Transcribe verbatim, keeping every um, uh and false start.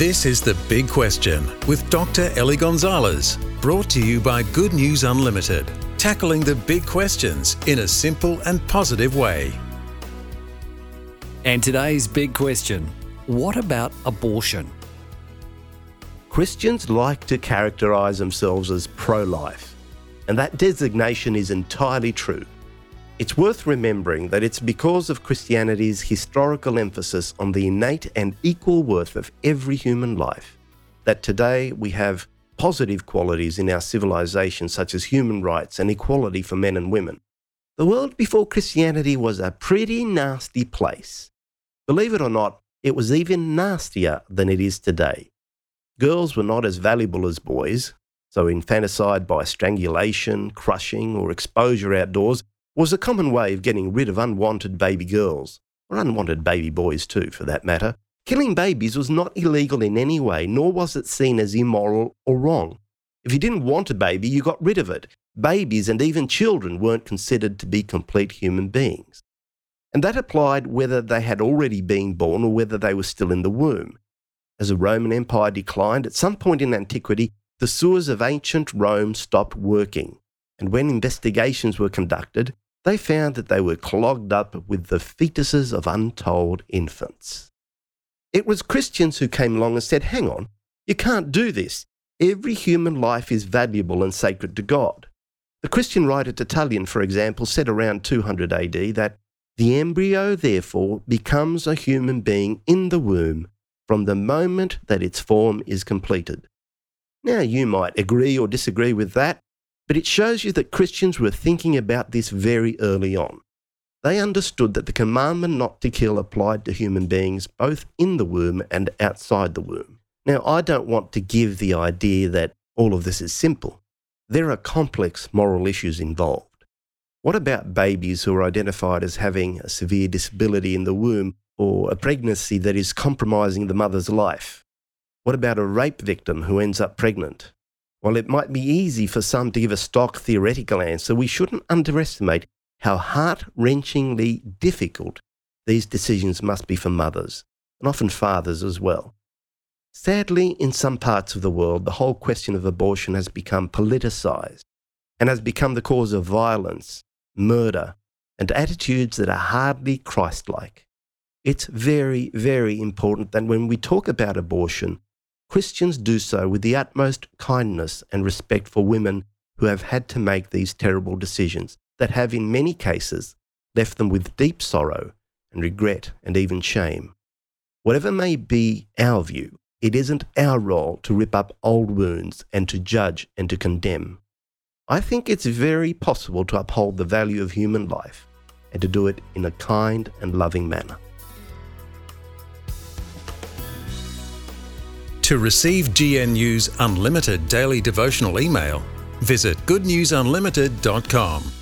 This is The Big Question with Doctor Ellie Gonzalez, brought to you by Good News Unlimited, tackling the big questions in a simple and positive way. And today's big question, what about abortion? Christians like to characterise themselves as pro-life, and that designation is entirely true. It's worth remembering that it's because of Christianity's historical emphasis on the innate and equal worth of every human life that today we have positive qualities in our civilization such as human rights and equality for men and women. The world before Christianity was a pretty nasty place. Believe it or not, it was even nastier than it is today. Girls were not as valuable as boys, so infanticide by strangulation, crushing, or exposure outdoors was a common way of getting rid of unwanted baby girls, or unwanted baby boys too, for that matter. Killing babies was not illegal in any way, nor was it seen as immoral or wrong. If you didn't want a baby, you got rid of it. Babies and even children weren't considered to be complete human beings. And that applied whether they had already been born or whether they were still in the womb. As the Roman Empire declined, at some point in antiquity, the sewers of ancient Rome stopped working. And when investigations were conducted, they found that they were clogged up with the fetuses of untold infants. It was Christians who came along and said, hang on, you can't do this. Every human life is valuable and sacred to God. The Christian writer Tertullian, for example, said around two hundred A D that the embryo, therefore, becomes a human being in the womb from the moment that its form is completed. Now, you might agree or disagree with that, but it shows you that Christians were thinking about this very early on. They understood that the commandment not to kill applied to human beings both in the womb and outside the womb. Now, I don't want to give the idea that all of this is simple. There are complex moral issues involved. What about babies who are identified as having a severe disability in the womb or a pregnancy that is compromising the mother's life? What about a rape victim who ends up pregnant? While it might be easy for some to give a stock theoretical answer, we shouldn't underestimate how heart-wrenchingly difficult these decisions must be for mothers, and often fathers as well. Sadly, in some parts of the world, the whole question of abortion has become politicised and has become the cause of violence, murder, and attitudes that are hardly Christ-like. It's very, very important that when we talk about abortion, Christians do so with the utmost kindness and respect for women who have had to make these terrible decisions that have in many cases left them with deep sorrow and regret and even shame. Whatever may be our view, it isn't our role to rip up old wounds and to judge and to condemn. I think it's very possible to uphold the value of human life and to do it in a kind and loving manner. To receive G N U's unlimited daily devotional email, visit good news unlimited dot com.